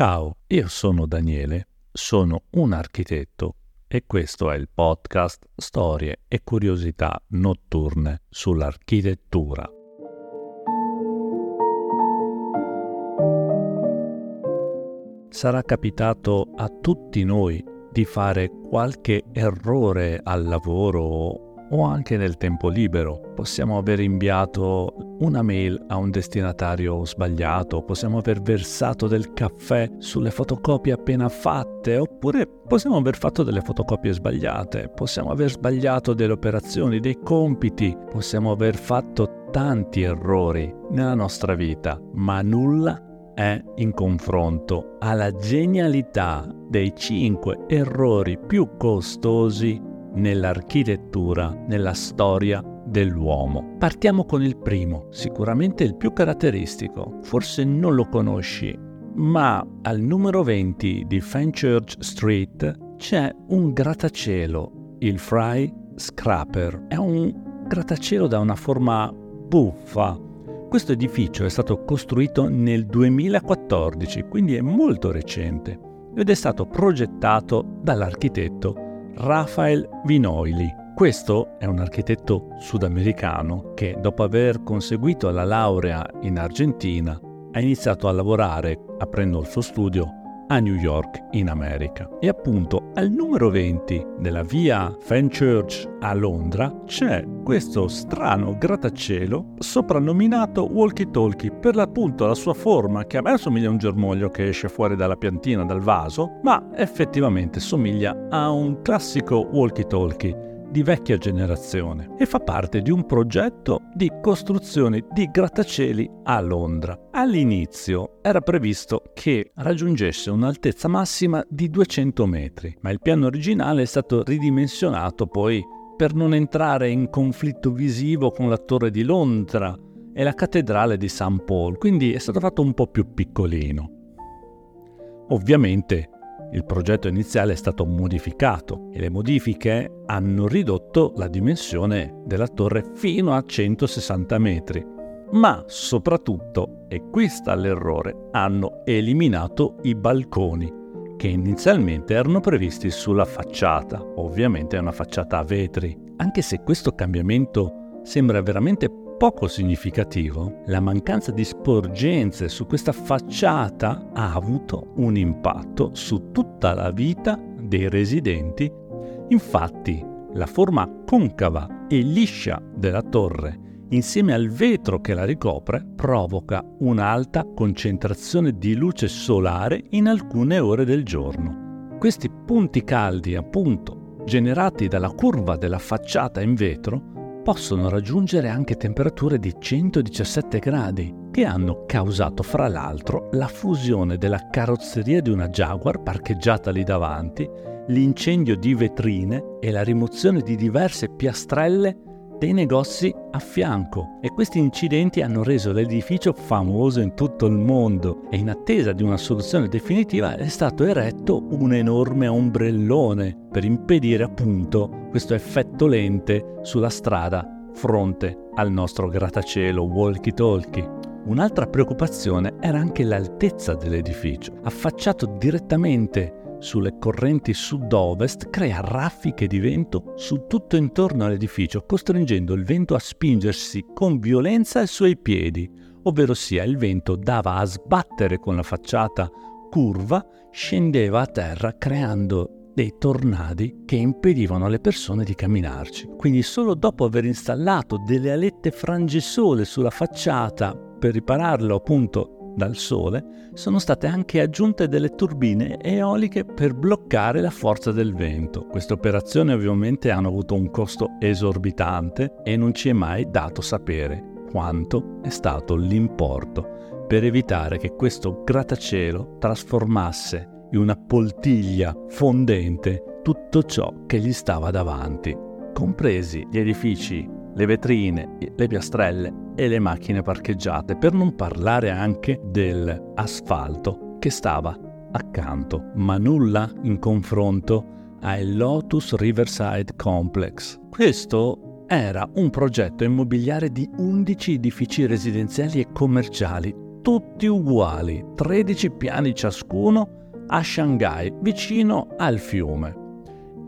Ciao, io sono Daniele, sono un architetto e questo è il podcast Storie e Curiosità Notturne sull'Architettura. Sarà capitato a tutti noi di fare qualche errore al lavoro o anche nel tempo libero. Possiamo aver inviato una mail a un destinatario sbagliato, possiamo aver versato del caffè sulle fotocopie appena fatte, oppure possiamo aver fatto delle fotocopie sbagliate, possiamo aver sbagliato delle operazioni, dei compiti, possiamo aver fatto tanti errori nella nostra vita, ma nulla è in confronto alla genialità dei 5 errori più costosi nell'architettura, nella storia dell'uomo. Partiamo con il primo, sicuramente il più caratteristico, forse non lo conosci, ma al numero 20 di Fenchurch Street c'è un grattacielo, il Fry Scrapper. È un grattacielo da una forma buffa. Questo edificio è stato costruito nel 2014, quindi è molto recente, ed è stato progettato dall'architetto Rafael Vinoly. Questo è un architetto sudamericano che, dopo aver conseguito la laurea in Argentina, ha iniziato a lavorare, aprendo il suo studio, a New York in America. E appunto al numero 20 della via Fenchurch a Londra c'è questo strano grattacielo soprannominato Walkie Talkie, per l'appunto la sua forma, che a me somiglia a un germoglio che esce fuori dalla piantina, dal vaso, ma effettivamente somiglia a un classico Walkie Talkie di vecchia generazione, e fa parte di un progetto di costruzione di grattacieli a Londra. All'inizio era previsto che raggiungesse un'altezza massima di 200 metri, ma il piano originale è stato ridimensionato poi per non entrare in conflitto visivo con la Torre di Londra e la Cattedrale di St. Paul, quindi è stato fatto un po' più piccolino. Ovviamente il progetto iniziale è stato modificato e le modifiche hanno ridotto la dimensione della torre fino a 160 metri, ma soprattutto, e qui sta l'errore, hanno eliminato i balconi che inizialmente erano previsti sulla facciata. Ovviamente è una facciata a vetri. Anche se questo cambiamento sembra veramente poco significativo, la mancanza di sporgenze su questa facciata ha avuto un impatto su tutta la vita dei residenti. Infatti, la forma concava e liscia della torre, insieme al vetro che la ricopre, provoca un'alta concentrazione di luce solare in alcune ore del giorno. Questi punti caldi, appunto, generati dalla curva della facciata in vetro, possono raggiungere anche temperature di 117 gradi, che hanno causato, fra l'altro, la fusione della carrozzeria di una Jaguar parcheggiata lì davanti, l'incendio di vetrine e la rimozione di diverse piastrelle dei negozi a fianco. E questi incidenti hanno reso l'edificio famoso in tutto il mondo, e in attesa di una soluzione definitiva è stato eretto un enorme ombrellone per impedire, appunto, questo effetto lente sulla strada fronte al nostro grattacielo Walkie Talkie. Un'altra preoccupazione era anche l'altezza dell'edificio. Affacciato direttamente sulle correnti sud-ovest, crea raffiche di vento su tutto intorno all'edificio, costringendo il vento a spingersi con violenza ai suoi piedi, ovvero sia il vento dava a sbattere con la facciata curva, scendeva a terra creando dei tornadi che impedivano alle persone di camminarci. Quindi solo dopo aver installato delle alette frangisole sulla facciata per ripararlo, appunto, dal sole, sono state anche aggiunte delle turbine eoliche per bloccare la forza del vento. Queste operazioni ovviamente hanno avuto un costo esorbitante e non ci è mai dato sapere quanto è stato l'importo, per evitare che questo grattacielo trasformasse in una poltiglia fondente tutto ciò che gli stava davanti, compresi gli edifici, le vetrine, le piastrelle e le macchine parcheggiate, per non parlare anche dell'asfalto che stava accanto. Ma nulla in confronto al Lotus Riverside Complex. Questo era un progetto immobiliare di 11 edifici residenziali e commerciali, tutti uguali, 13 piani ciascuno, a Shanghai, vicino al fiume.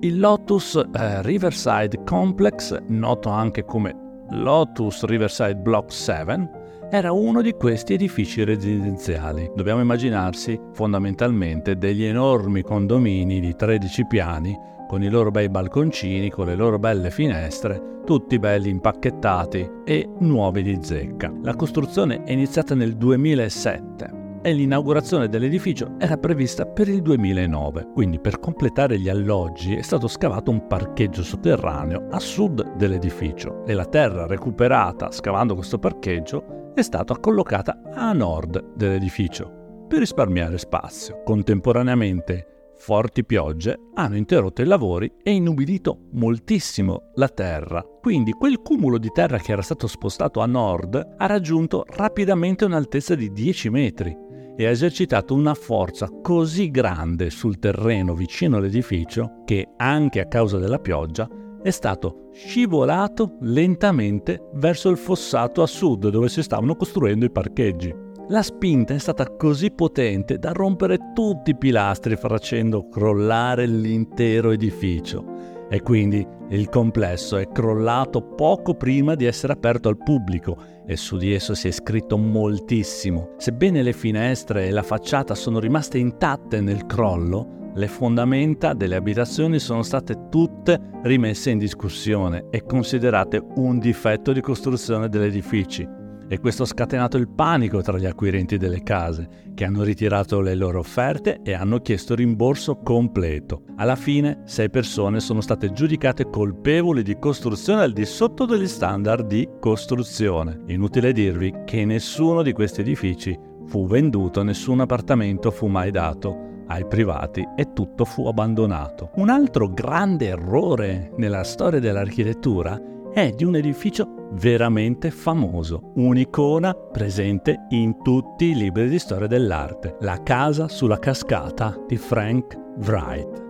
Il Lotus Riverside Complex, noto anche come Lotus Riverside Block 7, era uno di questi edifici residenziali. Dobbiamo immaginarsi fondamentalmente degli enormi condomini di 13 piani, con i loro bei balconcini, con le loro belle finestre, tutti belli impacchettati e nuovi di zecca. La costruzione è iniziata nel 2007 e l'inaugurazione dell'edificio era prevista per il 2009, quindi per completare gli alloggi è stato scavato un parcheggio sotterraneo a sud dell'edificio e la terra recuperata scavando questo parcheggio è stata collocata a nord dell'edificio per risparmiare spazio. Contemporaneamente forti piogge hanno interrotto i lavori e inumidito moltissimo la terra, quindi quel cumulo di terra che era stato spostato a nord ha raggiunto rapidamente un'altezza di 10 metri e ha esercitato una forza così grande sul terreno vicino all'edificio che, anche a causa della pioggia, è stato scivolato lentamente verso il fossato a sud dove si stavano costruendo i parcheggi. La spinta è stata così potente da rompere tutti i pilastri facendo crollare l'intero edificio e quindi il complesso è crollato poco prima di essere aperto al pubblico e su di esso si è scritto moltissimo. Sebbene le finestre e la facciata sono rimaste intatte nel crollo, le fondamenta delle abitazioni sono state tutte rimesse in discussione e considerate un difetto di costruzione degli edifici. E questo ha scatenato il panico tra gli acquirenti delle case, che hanno ritirato le loro offerte e hanno chiesto rimborso completo. Alla fine, 6 persone sono state giudicate colpevoli di costruzione al di sotto degli standard di costruzione. Inutile dirvi che nessuno di questi edifici fu venduto, nessun appartamento fu mai dato ai privati e tutto fu abbandonato. Un altro grande errore nella storia dell'architettura è di un edificio veramente famoso, un'icona presente in tutti i libri di storia dell'arte, la casa sulla cascata di Frank Wright.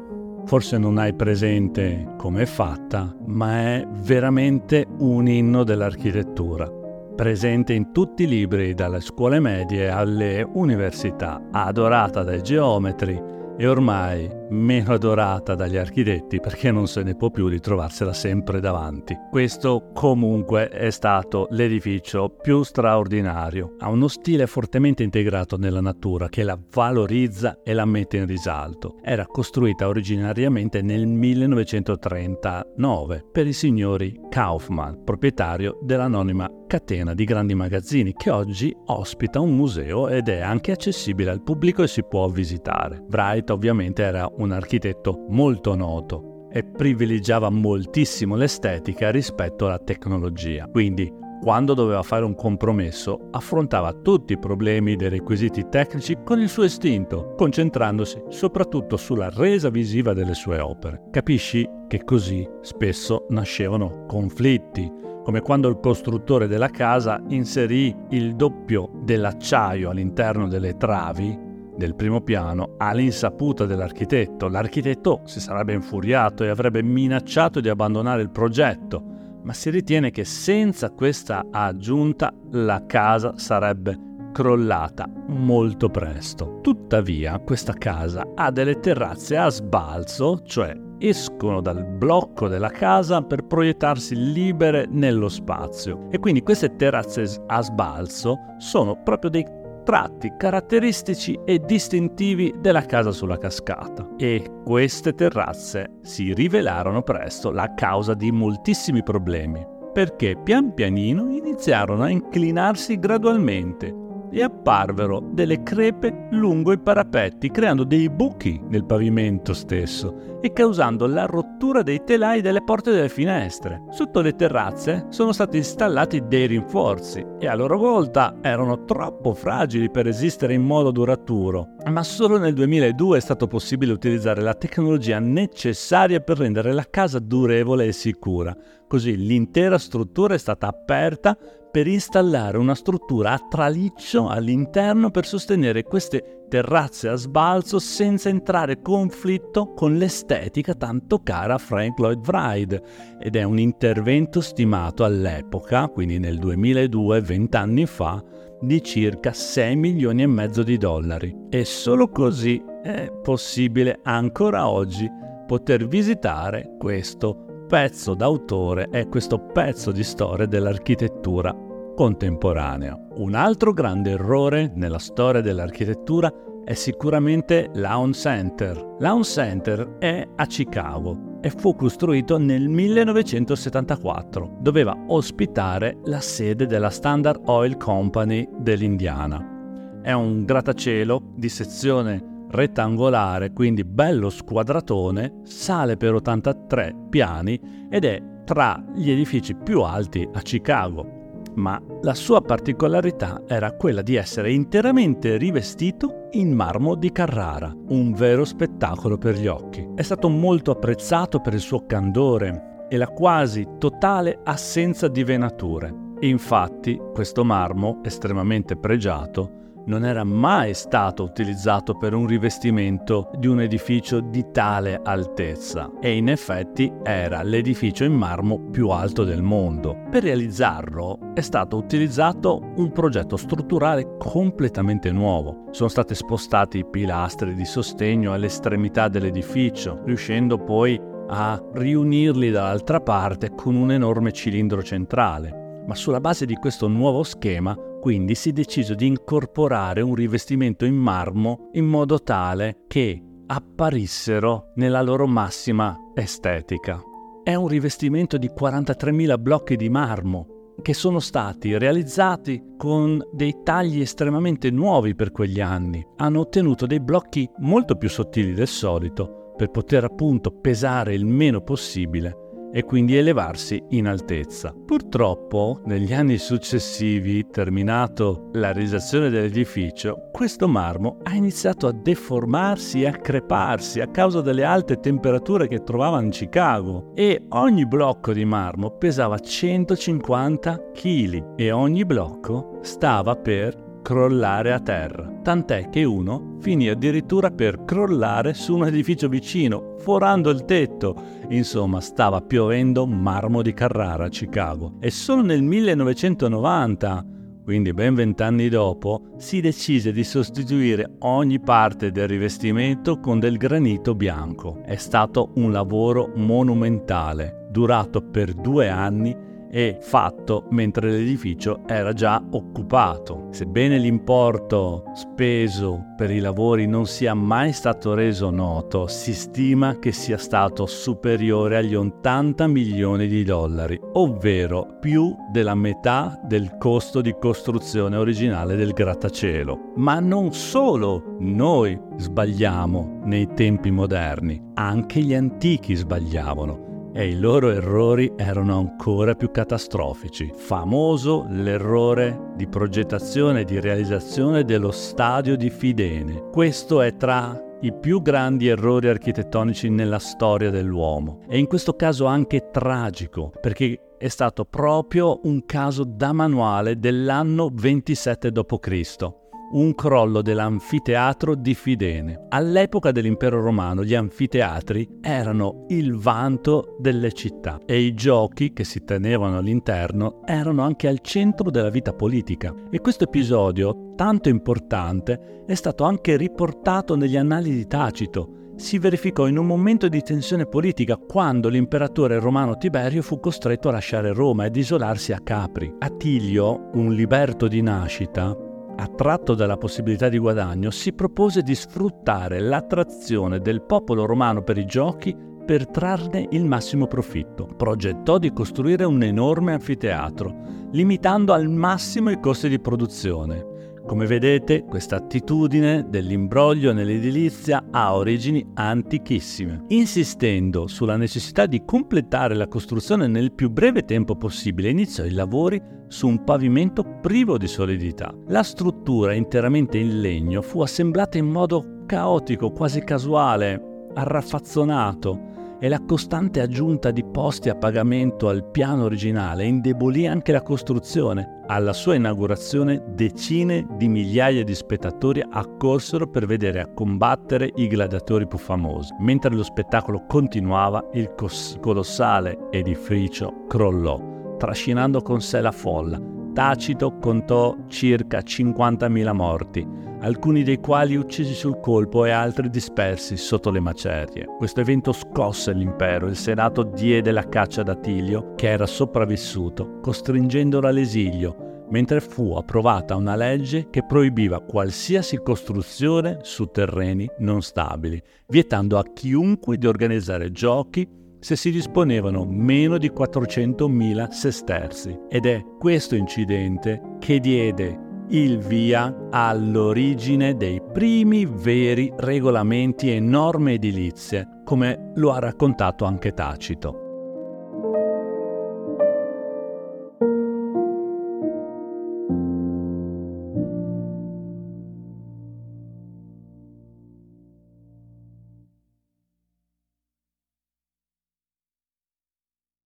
Forse non hai presente come è fatta, ma è veramente un inno dell'architettura, presente in tutti i libri dalle scuole medie alle università, adorata dai geometri e ormai meno adorata dagli architetti perché non se ne può più di trovarsela sempre davanti. Questo comunque è stato l'edificio più straordinario. Ha uno stile fortemente integrato nella natura che la valorizza e la mette in risalto. Era costruita originariamente nel 1939 per i signori Kaufmann, proprietario dell'anonima catena di grandi magazzini che oggi ospita un museo ed è anche accessibile al pubblico e si può visitare. Wright ovviamente era un architetto molto noto e privilegiava moltissimo l'estetica rispetto alla tecnologia, quindi quando doveva fare un compromesso affrontava tutti i problemi dei requisiti tecnici con il suo istinto, concentrandosi soprattutto sulla resa visiva delle sue opere. Capisci che così spesso nascevano conflitti, come quando il costruttore della casa inserì il doppio dell'acciaio all'interno delle travi del primo piano all'insaputa dell'architetto. L'architetto si sarebbe infuriato e avrebbe minacciato di abbandonare il progetto, ma si ritiene che senza questa aggiunta la casa sarebbe crollata molto presto. Tuttavia, questa casa ha delle terrazze a sbalzo, cioè escono dal blocco della casa per proiettarsi libere nello spazio, e quindi queste terrazze a sbalzo sono proprio dei tratti caratteristici e distintivi della casa sulla cascata, e queste terrazze si rivelarono presto la causa di moltissimi problemi, perché pian pianino iniziarono a inclinarsi gradualmente e apparvero delle crepe lungo i parapetti, creando dei buchi nel pavimento stesso e causando la rottura dei telai delle porte e delle finestre. Sotto le terrazze sono stati installati dei rinforzi e a loro volta erano troppo fragili per resistere in modo duraturo, ma solo nel 2002 è stato possibile utilizzare la tecnologia necessaria per rendere la casa durevole e sicura. Così l'intera struttura è stata aperta per installare una struttura a traliccio all'interno per sostenere queste terrazze a sbalzo senza entrare in conflitto con l'estetica tanto cara a Frank Lloyd Wright, ed è un intervento stimato all'epoca, quindi nel 2002, 20 anni fa, di circa 6 milioni e mezzo di dollari, e solo così è possibile ancora oggi poter visitare questo pezzo d'autore e questo pezzo di storia dell'architettura contemporanea. Un altro grande errore nella storia dell'architettura è sicuramente l'Hound Center. L'Hound Center è a Chicago e fu costruito nel 1974. Doveva ospitare la sede della Standard Oil Company dell'Indiana. È un grattacielo di sezione rettangolare, quindi bello squadratone, sale per 83 piani ed è tra gli edifici più alti a Chicago. Ma la sua particolarità era quella di essere interamente rivestito in marmo di Carrara, un vero spettacolo per gli occhi. È stato molto apprezzato per il suo candore e la quasi totale assenza di venature. Infatti, questo marmo, estremamente pregiato, non era mai stato utilizzato per un rivestimento di un edificio di tale altezza, e in effetti era l'edificio in marmo più alto del mondo. Per realizzarlo è stato utilizzato un progetto strutturale completamente nuovo. Sono stati spostati i pilastri di sostegno all'estremità dell'edificio, riuscendo poi a riunirli dall'altra parte con un enorme cilindro centrale. Ma sulla base di questo nuovo schema, quindi, si decise di incorporare un rivestimento in marmo in modo tale che apparissero nella loro massima estetica. È un rivestimento di 43.000 blocchi di marmo che sono stati realizzati con dei tagli estremamente nuovi per quegli anni. Hanno ottenuto dei blocchi molto più sottili del solito per poter appunto pesare il meno possibile e quindi elevarsi in altezza. Purtroppo, negli anni successivi, terminato la realizzazione dell'edificio, questo marmo ha iniziato a deformarsi e a creparsi a causa delle alte temperature che trovava in Chicago, e ogni blocco di marmo pesava 150 kg e ogni blocco stava per crollare a terra, tant'è che uno finì addirittura per crollare su un edificio vicino, forando il tetto. Insomma, stava piovendo marmo di Carrara a Chicago, e solo nel 1990, quindi ben 20 anni dopo, si decise di sostituire ogni parte del rivestimento con del granito bianco. È stato un lavoro monumentale, durato per 2 anni e fatto mentre l'edificio era già occupato. Sebbene l'importo speso per i lavori non sia mai stato reso noto, si stima che sia stato superiore agli 80 milioni di dollari, ovvero più della metà del costo di costruzione originale del grattacielo. Ma non solo noi sbagliamo nei tempi moderni, anche gli antichi sbagliavano, e i loro errori erano ancora più catastrofici. Famoso l'errore di progettazione e di realizzazione dello Stadio di Fidene. Questo è tra i più grandi errori architettonici nella storia dell'uomo, e in questo caso anche tragico, perché è stato proprio un caso da manuale dell'anno 27 d.C., un crollo dell'anfiteatro di Fidene. All'epoca dell'impero romano gli anfiteatri erano il vanto delle città e i giochi che si tenevano all'interno erano anche al centro della vita politica, e questo episodio tanto importante è stato anche riportato negli annali di Tacito. Si verificò in un momento di tensione politica, quando l'imperatore romano Tiberio fu costretto a lasciare Roma ed isolarsi a Capri. Attilio, un liberto di nascita, attratto dalla possibilità di guadagno, si propose di sfruttare l'attrazione del popolo romano per i giochi per trarne il massimo profitto. Progettò di costruire un enorme anfiteatro, limitando al massimo i costi di produzione. Come vedete, questa attitudine dell'imbroglio nell'edilizia ha origini antichissime. Insistendo sulla necessità di completare la costruzione nel più breve tempo possibile, iniziò i lavori su un pavimento privo di solidità. La struttura, interamente in legno, fu assemblata in modo caotico, quasi casuale, arraffazzonato, e la costante aggiunta di posti a pagamento al piano originale indebolì anche la costruzione. Alla sua inaugurazione decine di migliaia di spettatori accorsero per vedere a combattere i gladiatori più famosi. Mentre lo spettacolo continuava, il colossale edificio crollò, trascinando con sé la folla, Tacito contò circa 50.000 morti, alcuni dei quali uccisi sul colpo e altri dispersi sotto le macerie. Questo evento scosse l'impero e il Senato diede la caccia ad Attilio, che era sopravvissuto, costringendolo all'esilio, mentre fu approvata una legge che proibiva qualsiasi costruzione su terreni non stabili, vietando a chiunque di organizzare giochi se si disponevano meno di 400.000 sesterzi. Ed è questo incidente che diede il via all'origine dei primi veri regolamenti e norme edilizie, come lo ha raccontato anche Tacito.